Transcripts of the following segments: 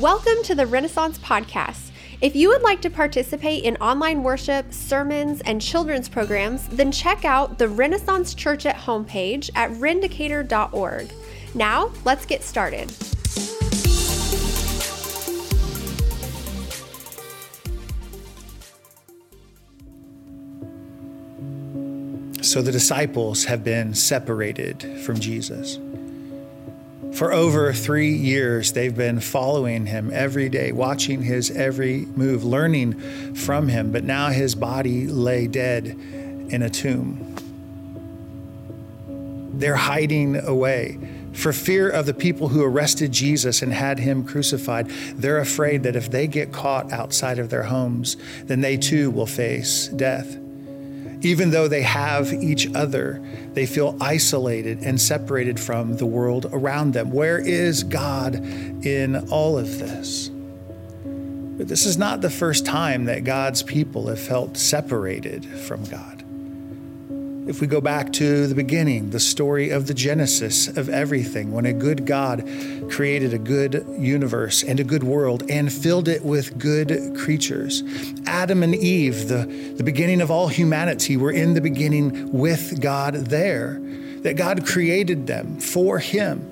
Welcome to the Renaissance Podcast. If you would like to participate in online worship, sermons, and children's programs, then check out the Renaissance Church at homepage at rendicator.org. Now, let's get started. So the disciples have been separated from Jesus. For over 3 years, they've been following him every day, watching his every move, learning from him. But now his body lay dead in a tomb. They're hiding away for fear of the people who arrested Jesus and had him crucified. They're afraid that if they get caught outside of their homes, then they too will face death. Even though they have each other, they feel isolated and separated from the world around them. Where is God in all of this? But this is not the first time that God's people have felt separated from God. If we go back to the beginning, the story of the genesis of everything, when a good God created a good universe and a good world and filled it with good creatures. Adam and Eve, the beginning of all humanity, were in the beginning with God there, that God created them for him.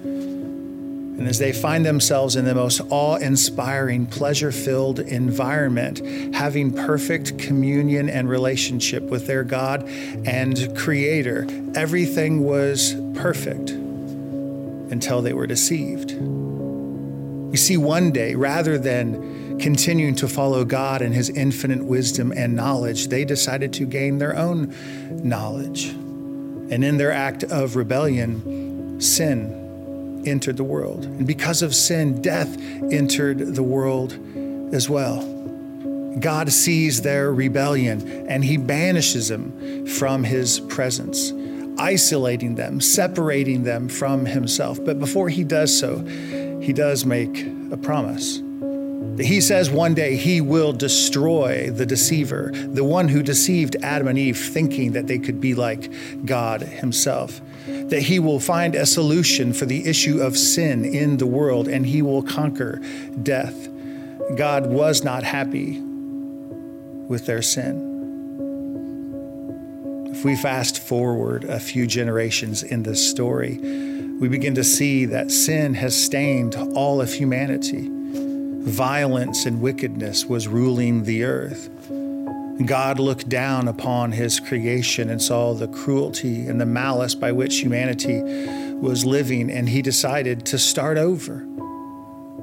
And as they find themselves in the most awe-inspiring, pleasure-filled environment, having perfect communion and relationship with their God and Creator, everything was perfect until they were deceived. You see, one day, rather than continuing to follow God and his infinite wisdom and knowledge, they decided to gain their own knowledge. And in their act of rebellion, sin entered the world. And because of sin, death entered the world as well. God sees their rebellion and he banishes them from his presence, isolating them, separating them from himself. But before he does so, he does make a promise. He says one day he will destroy the deceiver, the one who deceived Adam and Eve thinking that they could be like God himself, that he will find a solution for the issue of sin in the world and he will conquer death. God was not happy with their sin. If we fast forward a few generations in this story, we begin to see that sin has stained all of humanity. Violence and wickedness was ruling the earth. God looked down upon his creation and saw the cruelty and the malice by which humanity was living, and he decided to start over.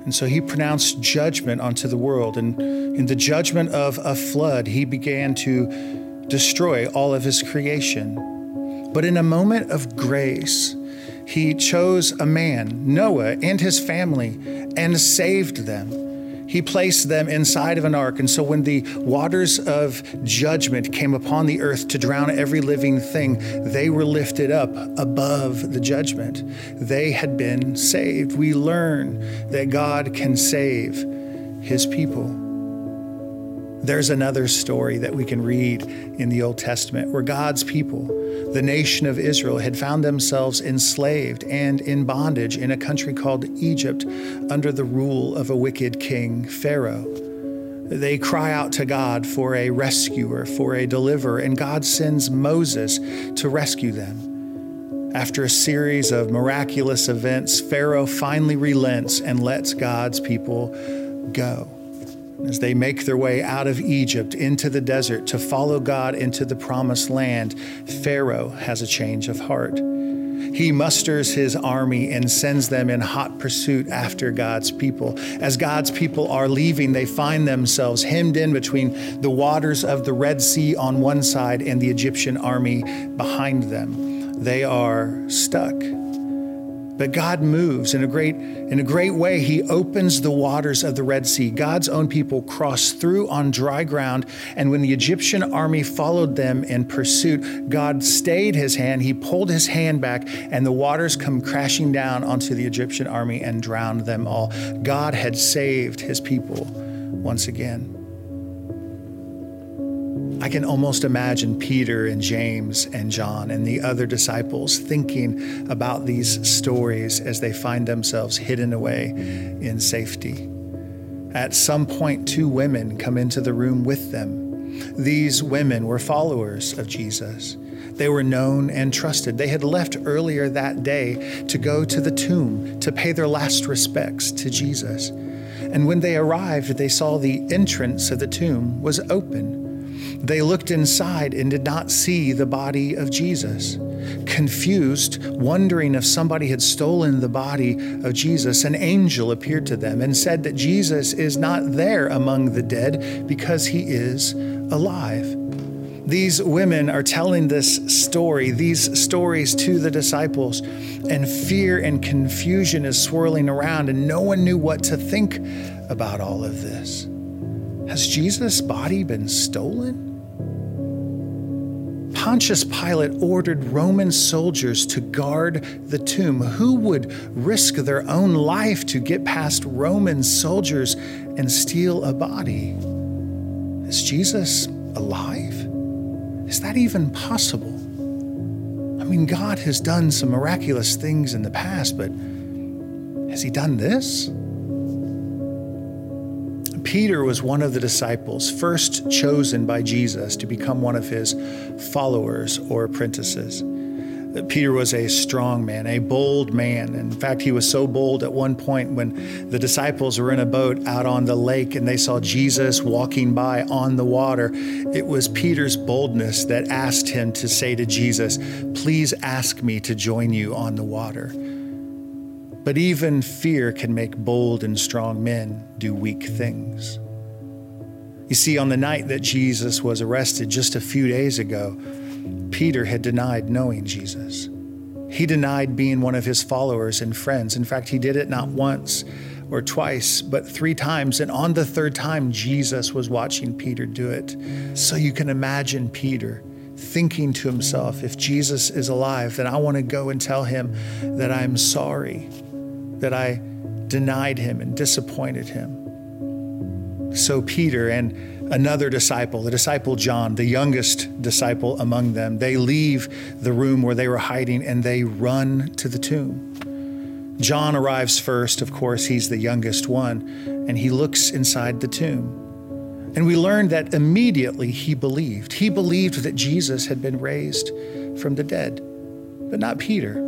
And so he pronounced judgment onto the world, and in the judgment of a flood, he began to destroy all of his creation. But in a moment of grace, he chose a man, Noah, and his family, and saved them. He placed them inside of an ark. And so when the waters of judgment came upon the earth to drown every living thing, they were lifted up above the judgment. They had been saved. We learn that God can save his people. There's another story that we can read in the Old Testament where God's people, the nation of Israel, had found themselves enslaved and in bondage in a country called Egypt under the rule of a wicked king, Pharaoh. They cry out to God for a rescuer, for a deliverer, and God sends Moses to rescue them. After a series of miraculous events, Pharaoh finally relents and lets God's people go. As they make their way out of Egypt into the desert to follow God into the promised land, Pharaoh has a change of heart. He musters his army and sends them in hot pursuit after God's people. As God's people are leaving, they find themselves hemmed in between the waters of the Red Sea on one side and the Egyptian army behind them. They are stuck. But God moves in a great way. He opens the waters of the Red Sea. God's own people cross through on dry ground. And when the Egyptian army followed them in pursuit, God stayed his hand. He pulled his hand back and the waters come crashing down onto the Egyptian army and drowned them all. God had saved his people once again. I can almost imagine Peter and James and John and the other disciples thinking about these stories as they find themselves hidden away in safety. At some point, 2 women come into the room with them. These women were followers of Jesus. They were known and trusted. They had left earlier that day to go to the tomb to pay their last respects to Jesus. And when they arrived, they saw the entrance of the tomb was open. They looked inside and did not see the body of Jesus. Confused, wondering if somebody had stolen the body of Jesus, an angel appeared to them and said that Jesus is not there among the dead because he is alive. These women are telling these stories to the disciples, and fear and confusion is swirling around, and no one knew what to think about all of this. Has Jesus' body been stolen? Pontius Pilate ordered Roman soldiers to guard the tomb. Who would risk their own life to get past Roman soldiers and steal a body? Is Jesus alive? Is that even possible? I mean, God has done some miraculous things in the past, but has he done this? Peter was one of the disciples first chosen by Jesus to become one of his followers or apprentices. Peter was a strong man, a bold man. In fact, he was so bold at one point when the disciples were in a boat out on the lake and they saw Jesus walking by on the water. It was Peter's boldness that asked him to say to Jesus, "Please ask me to join you on the water." But even fear can make bold and strong men do weak things. You see, on the night that Jesus was arrested just a few days ago, Peter had denied knowing Jesus. He denied being one of his followers and friends. In fact, he did it not once or twice, but 3 times. And on the 3rd time, Jesus was watching Peter do it. So you can imagine Peter thinking to himself, if Jesus is alive, then I want to go and tell him that I'm sorry, that I denied him and disappointed him. So Peter and another disciple, the disciple John, the youngest disciple among them, they leave the room where they were hiding and they run to the tomb. John arrives first, of course, he's the youngest one, and he looks inside the tomb. And we learn that immediately he believed. He believed that Jesus had been raised from the dead, but not Peter.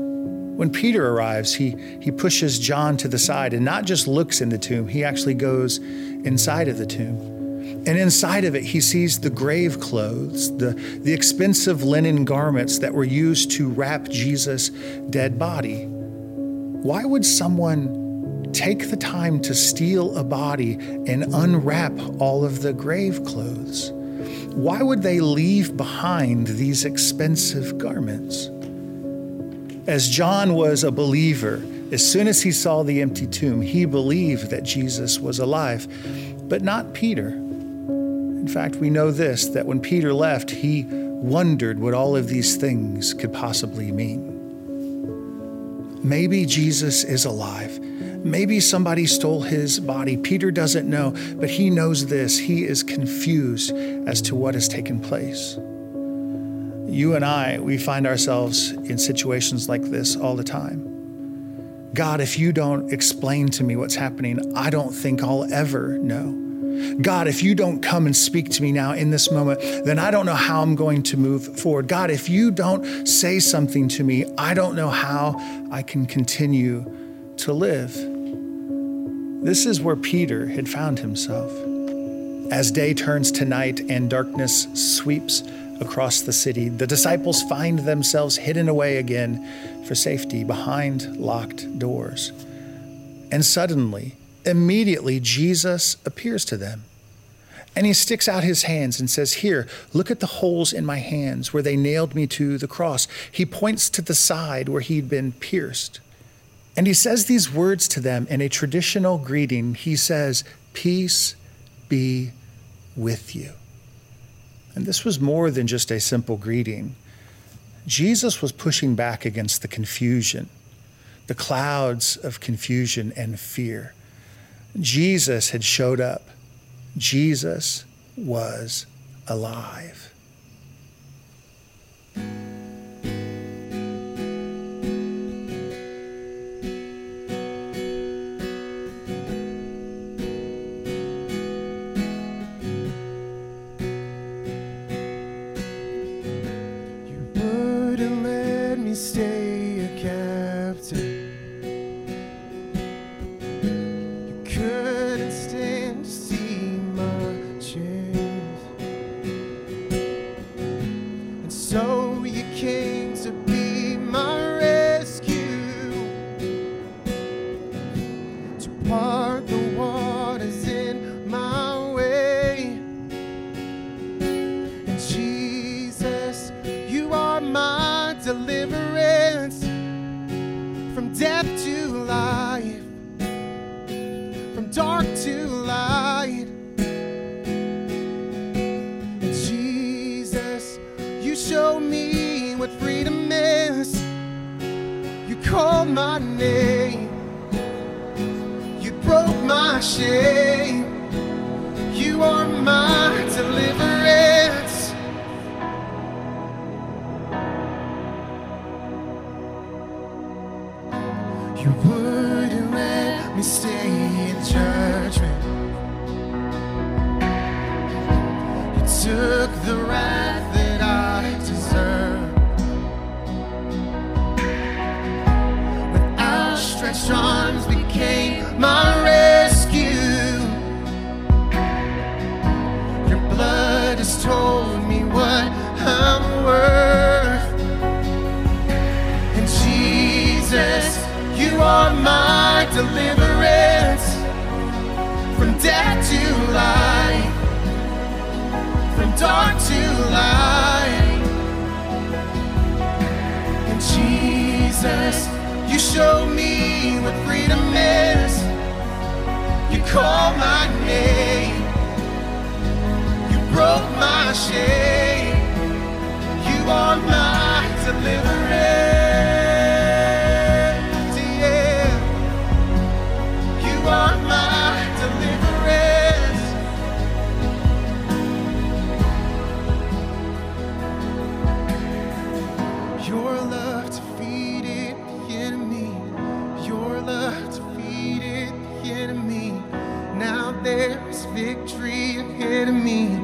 When Peter arrives, he pushes John to the side and not just looks in the tomb, he actually goes inside of the tomb. And inside of it, he sees the grave clothes, the expensive linen garments that were used to wrap Jesus' dead body. Why would someone take the time to steal a body and unwrap all of the grave clothes? Why would they leave behind these expensive garments? As John was a believer, as soon as he saw the empty tomb, he believed that Jesus was alive, but not Peter. In fact, we know this, that when Peter left, he wondered what all of these things could possibly mean. Maybe Jesus is alive. Maybe somebody stole his body. Peter doesn't know, but he knows this. He is confused as to what has taken place. You and I, we find ourselves in situations like this all the time. God, if you don't explain to me what's happening, I don't think I'll ever know. God, if you don't come and speak to me now in this moment, then I don't know how I'm going to move forward. God, if you don't say something to me, I don't know how I can continue to live. This is where Peter had found himself. As day turns to night and darkness sweeps across the city, the disciples find themselves hidden away again for safety behind locked doors. And suddenly, immediately, Jesus appears to them, and he sticks out his hands and says, "Here, look at the holes in my hands where they nailed me to the cross." He points to the side where he'd been pierced, and he says these words to them in a traditional greeting. He says, "Peace be with you." And this was more than just a simple greeting. Jesus was pushing back against the confusion, the clouds of confusion and fear. Jesus had showed up. Jesus was alive. part the waters in my way. And Jesus, you are my deliverance from death to life, from dark to light. And Jesus, you show me what freedom is. You called my name. Broke my shame. You are my deliverance. You wouldn't let me stay in judgment. You took the wrath that I deserve. With outstretched arms became my told me what I'm worth. And Jesus, you are my deliverance from death to life, from dark to light. And Jesus, you show me what freedom is. You call my name. Broke my shame. You are my deliverance. Yeah. You are my deliverance. Your love defeated the enemy. Your love defeated the enemy. Now there is victory ahead of me.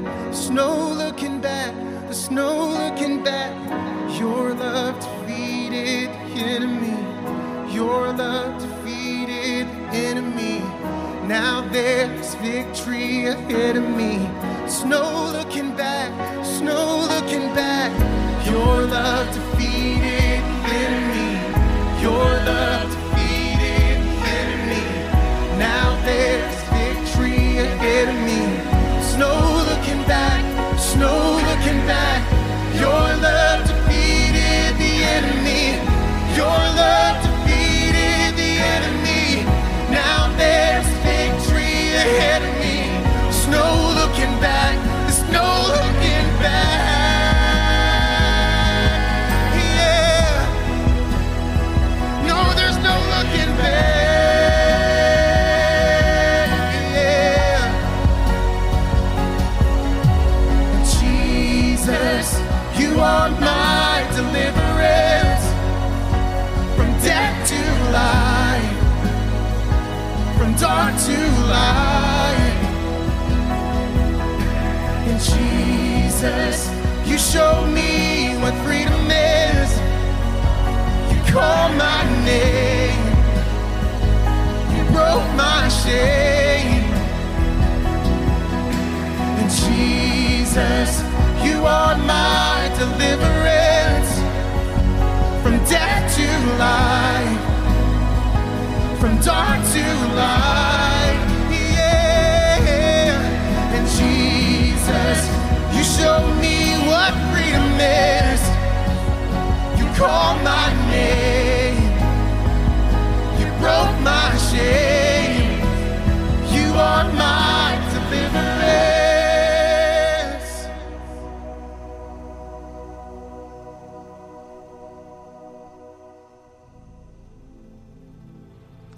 No looking back, there's no looking back. Your love defeated the enemy. Your love defeated the enemy. Now there's victory ahead of me. There's no looking back, there's no looking back. Your love defeated the enemy. Your love defeated the enemy. Now there's victory ahead of me. There's no looking back, there's no looking back. Your love defeated the enemy. Your love defeated the enemy. Now there's victory ahead of me. There's no looking back, there's no looking back. Yeah. No, there's no looking back. You are my deliverance from death to life, from dark to light. And Jesus, you show me what freedom is. You call my name. You broke my shame. And Jesus, you are my deliverance from death to life, from dark to light. Yeah. And Jesus, you show me what freedom is. You call my name. You broke my shame. You are my deliverance.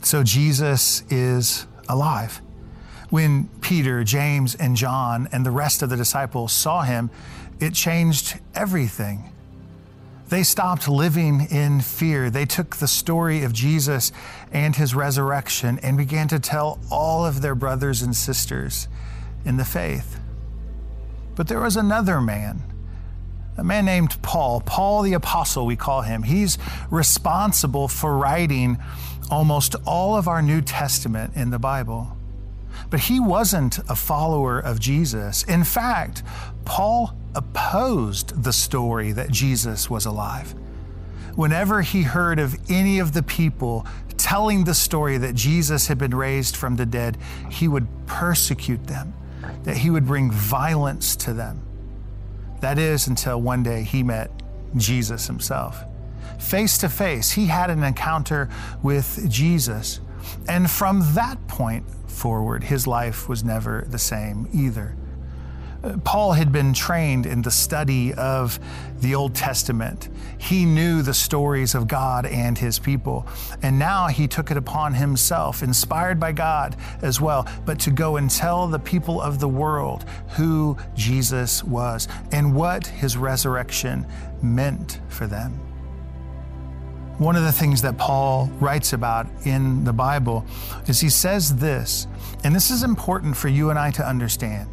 So Jesus is alive. When Peter, James, and John, and the rest of the disciples saw him, it changed everything. They stopped living in fear. They took the story of Jesus and his resurrection and began to tell all of their brothers and sisters in the faith. But there was another man, a man named Paul, Paul the Apostle, we call him. He's responsible for writing almost all of our New Testament in the Bible. But he wasn't a follower of Jesus. In fact, Paul opposed the story that Jesus was alive. Whenever he heard of any of the people telling the story that Jesus had been raised from the dead, he would persecute them, that he would bring violence to them. That is, until one day he met Jesus himself. Face to face, he had an encounter with Jesus. And from that point forward, his life was never the same either. Paul had been trained in the study of the Old Testament. He knew the stories of God and his people. And now he took it upon himself, inspired by God as well, but to go and tell the people of the world who Jesus was and what his resurrection meant for them. One of the things that Paul writes about in the Bible is he says this, and this is important for you and I to understand.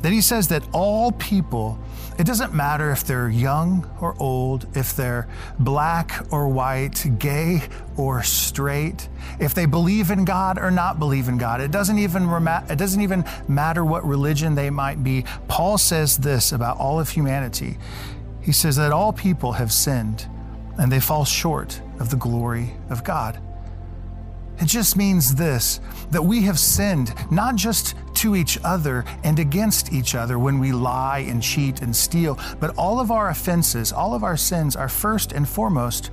Then he says that all people, it doesn't matter if they're young or old, if they're black or white, gay or straight, if they believe in God or not believe in God, it doesn't even matter what religion they might be. Paul says this about all of humanity. He says that all people have sinned and they fall short of the glory of God. It just means this, that we have sinned, not just to each other and against each other when we lie and cheat and steal, but all of our offenses, all of our sins are first and foremost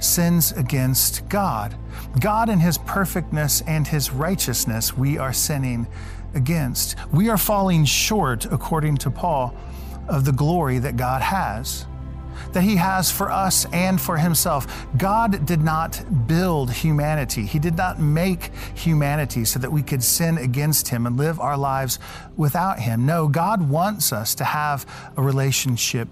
sins against God. God in his perfectness and his righteousness, we are sinning against. We are falling short, according to Paul, of the glory that God has, that he has for us and for himself. God did not build humanity. He did not make humanity so that we could sin against him and live our lives without him. No, God wants us to have a relationship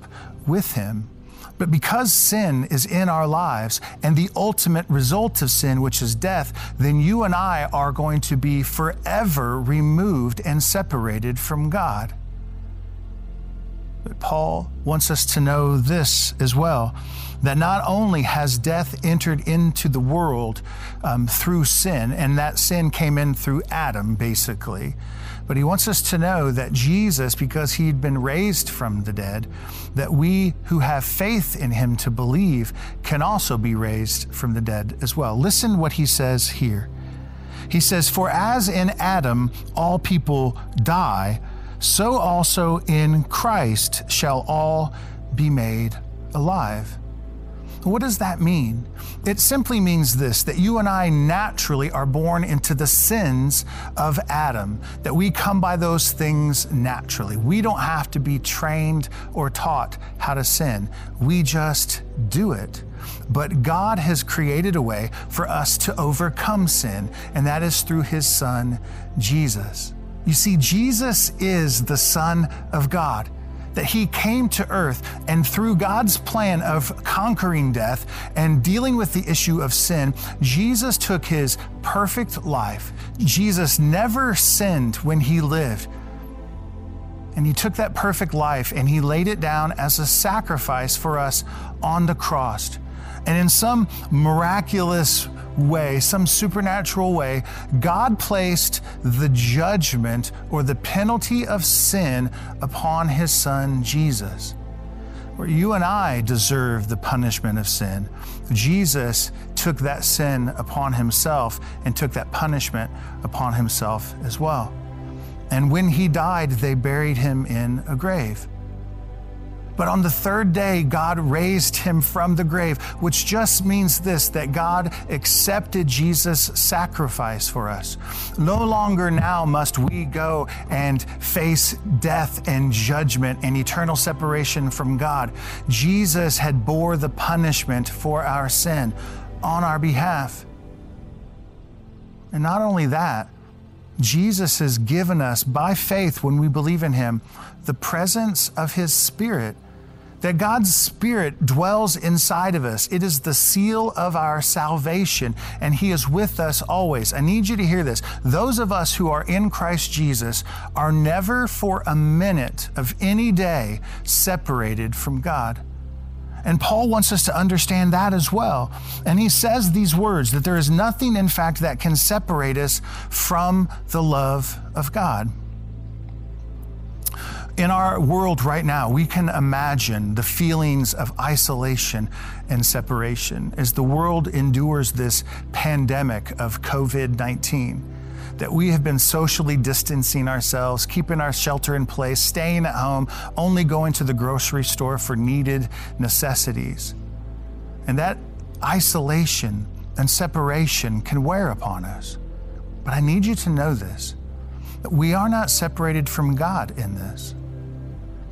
with him. But because sin is in our lives and the ultimate result of sin, which is death, then you and I are going to be forever removed and separated from God. But Paul wants us to know this as well, that not only has death entered into the world through sin, and that sin came in through Adam, basically, but he wants us to know that Jesus, because he'd been raised from the dead, that we who have faith in him to believe can also be raised from the dead as well. Listen what he says here. He says, "For as in Adam all people die, so also in Christ shall all be made alive." What does that mean? It simply means this, that you and I naturally are born into the sins of Adam, that we come by those things naturally. We don't have to be trained or taught how to sin. We just do it. But God has created a way for us to overcome sin, and that is through his son, Jesus. You see, Jesus is the Son of God, that he came to earth, and through God's plan of conquering death and dealing with the issue of sin, Jesus took his perfect life. Jesus never sinned when he lived. And he took that perfect life and he laid it down as a sacrifice for us on the cross. And in some miraculous way, some supernatural way, God placed the judgment or the penalty of sin upon his son, Jesus. Where you and I deserve the punishment of sin, Jesus took that sin upon himself and took that punishment upon himself as well. And when he died, they buried him in a grave. But on the third day, God raised him from the grave, which just means this, that God accepted Jesus' sacrifice for us. No longer now must we go and face death and judgment and eternal separation from God. Jesus had bore the punishment for our sin on our behalf. And not only that, Jesus has given us, by faith when we believe in him, the presence of his Spirit, that God's Spirit dwells inside of us. It is the seal of our salvation, and he is with us always. I need you to hear this. Those of us who are in Christ Jesus are never for a minute of any day separated from God. And Paul wants us to understand that as well. And he says these words, that there is nothing, in fact, that can separate us from the love of God. In our world right now, we can imagine the feelings of isolation and separation as the world endures this pandemic of COVID-19, that we have been socially distancing ourselves, keeping our shelter in place, staying at home, only going to the grocery store for needed necessities. And that isolation and separation can wear upon us. But I need you to know this, that we are not separated from God in this.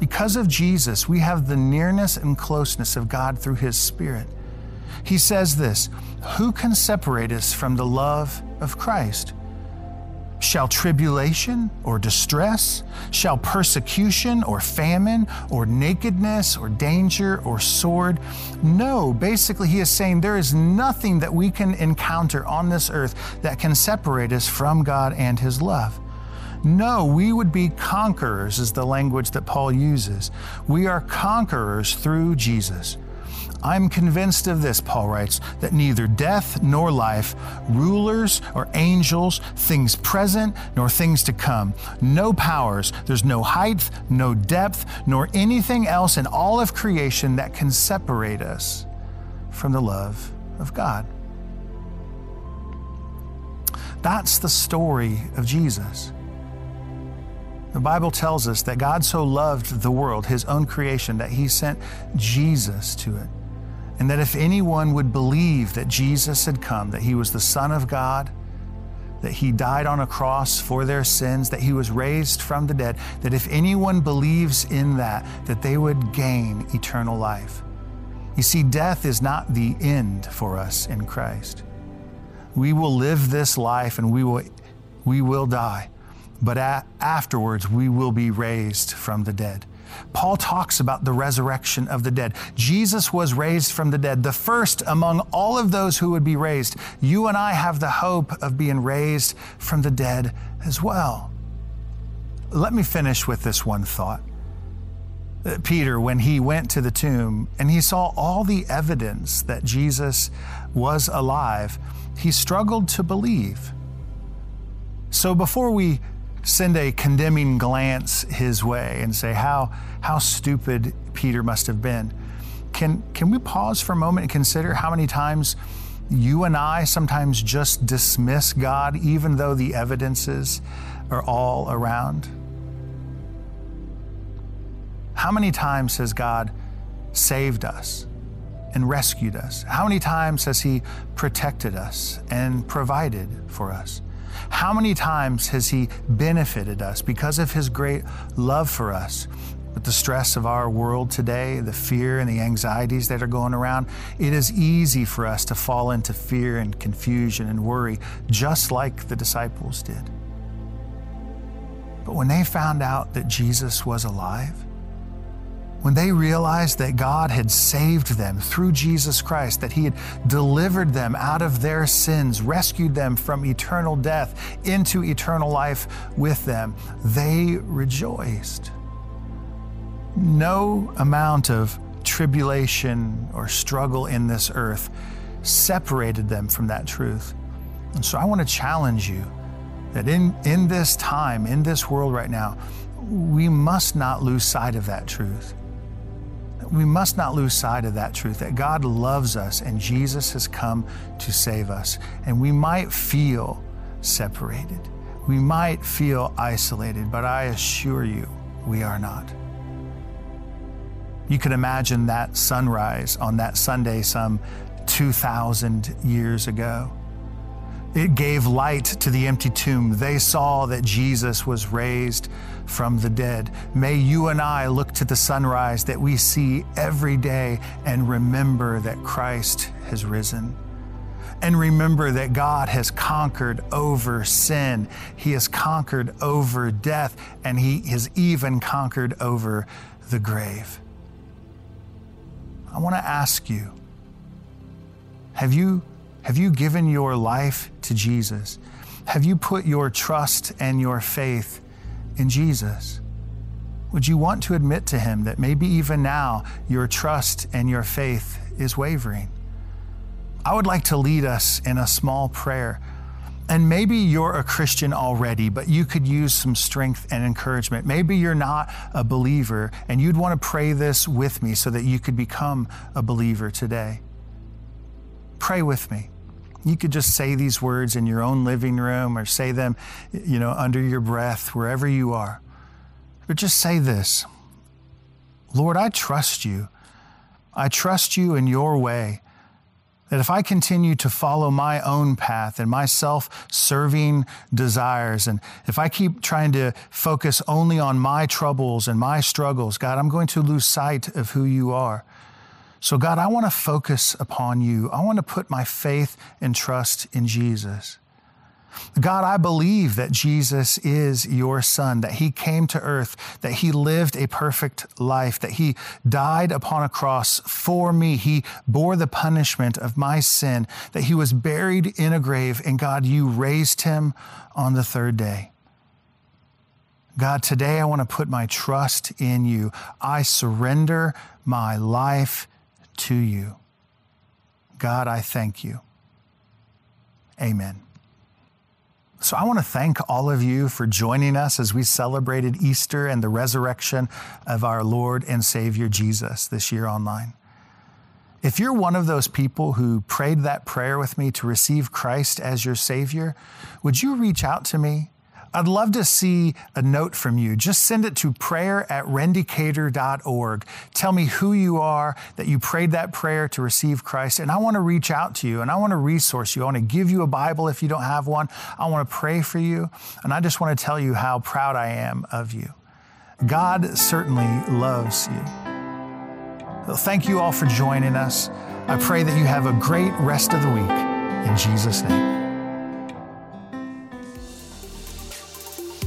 Because of Jesus, we have the nearness and closeness of God through His Spirit. He says this, "Who can separate us from the love of Christ? Shall tribulation or distress? Shall persecution or famine or nakedness or danger or sword?" No, basically he is saying there is nothing that we can encounter on this earth that can separate us from God and His love. No, we would be conquerors, is the language that Paul uses. We are conquerors through Jesus. "I'm convinced of this," Paul writes, "that neither death nor life, rulers or angels, things present nor things to come, no powers, there's no height, no depth, nor anything else in all of creation that can separate us from the love of God." That's the story of Jesus. The Bible tells us that God so loved the world, His own creation, that He sent Jesus to it. And that if anyone would believe that Jesus had come, that He was the Son of God, that He died on a cross for their sins, that He was raised from the dead, that if anyone believes in that, that they would gain eternal life. You see, death is not the end for us in Christ. We will live this life and we will die. But afterwards, we will be raised from the dead. Paul talks about the resurrection of the dead. Jesus was raised from the dead, the first among all of those who would be raised. You and I have the hope of being raised from the dead as well. Let me finish with this one thought. Peter, when he went to the tomb and he saw all the evidence that Jesus was alive, he struggled to believe. So before we send a condemning glance his way and say how stupid Peter must have been, Can we pause for a moment and consider how many times you and I sometimes just dismiss God even though the evidences are all around? How many times has God saved us and rescued us? How many times has He protected us and provided for us? How many times has He benefited us because of His great love for us? With the stress of our world today, the fear and the anxieties that are going around, it is easy for us to fall into fear and confusion and worry, just like the disciples did. But when they found out that Jesus was alive, when they realized that God had saved them through Jesus Christ, that He had delivered them out of their sins, rescued them from eternal death into eternal life with them, they rejoiced. No amount of tribulation or struggle in this earth separated them from that truth. And so I want to challenge you that in this time, in this world right now, we must not lose sight of that truth. We must not lose sight of that truth, that God loves us and Jesus has come to save us. And we might feel separated. We might feel isolated, but I assure you, we are not. You can imagine that sunrise on that Sunday some 2,000 years ago. It gave light to the empty tomb. They saw that Jesus was raised from the dead. May you and I look to the sunrise that we see every day and remember that Christ has risen. And remember that God has conquered over sin. He has conquered over death, and He has even conquered over the grave. I want to ask you, have you given your life to Jesus? Have you put your trust and your faith in Jesus? Would you want to admit to Him that maybe even now your trust and your faith is wavering? I would like to lead us in a small prayer And maybe you're a Christian already, but you could use some strength and encouragement. Maybe you're not a believer, and you'd want to pray this with me so that you could become a believer today. Pray with me. You could just say these words in your own living room or say them, under your breath, wherever you are. But just say this: Lord, I trust you. I trust you in your way. That if I continue to follow my own path and my self-serving desires, and if I keep trying to focus only on my troubles and my struggles, God, I'm going to lose sight of who you are. So God, I want to focus upon you. I want to put my faith and trust in Jesus. God, I believe that Jesus is your son, that he came to earth, that he lived a perfect life, that he died upon a cross for me. He bore the punishment of my sin, that he was buried in a grave, and God, you raised him on the third day. God, today I want to put my trust in you. I surrender my life to you. God, I thank you. Amen. So I want to thank all of you for joining us as we celebrated Easter and the resurrection of our Lord and Savior Jesus this year online. If you're one of those people who prayed that prayer with me to receive Christ as your Savior, would you reach out to me? I'd love to see a note from you. Just send it to prayer@rendicator.org. Tell me who you are, that you prayed that prayer to receive Christ. And I want to reach out to you, and I want to resource you. I want to give you a Bible if you don't have one. I want to pray for you. And I just want to tell you how proud I am of you. God certainly loves you. Well, thank you all for joining us. I pray that you have a great rest of the week. In Jesus' name.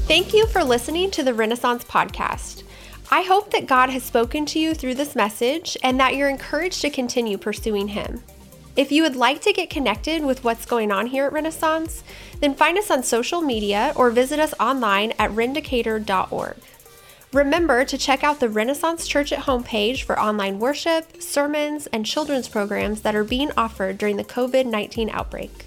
Thank you for listening to the Renaissance Podcast. I hope that God has spoken to you through this message and that you're encouraged to continue pursuing Him. If you would like to get connected with what's going on here at Renaissance, then find us on social media or visit us online at rendicator.org. Remember to check out the Renaissance Church at Home page for online worship, sermons, and children's programs that are being offered during the COVID-19 outbreak.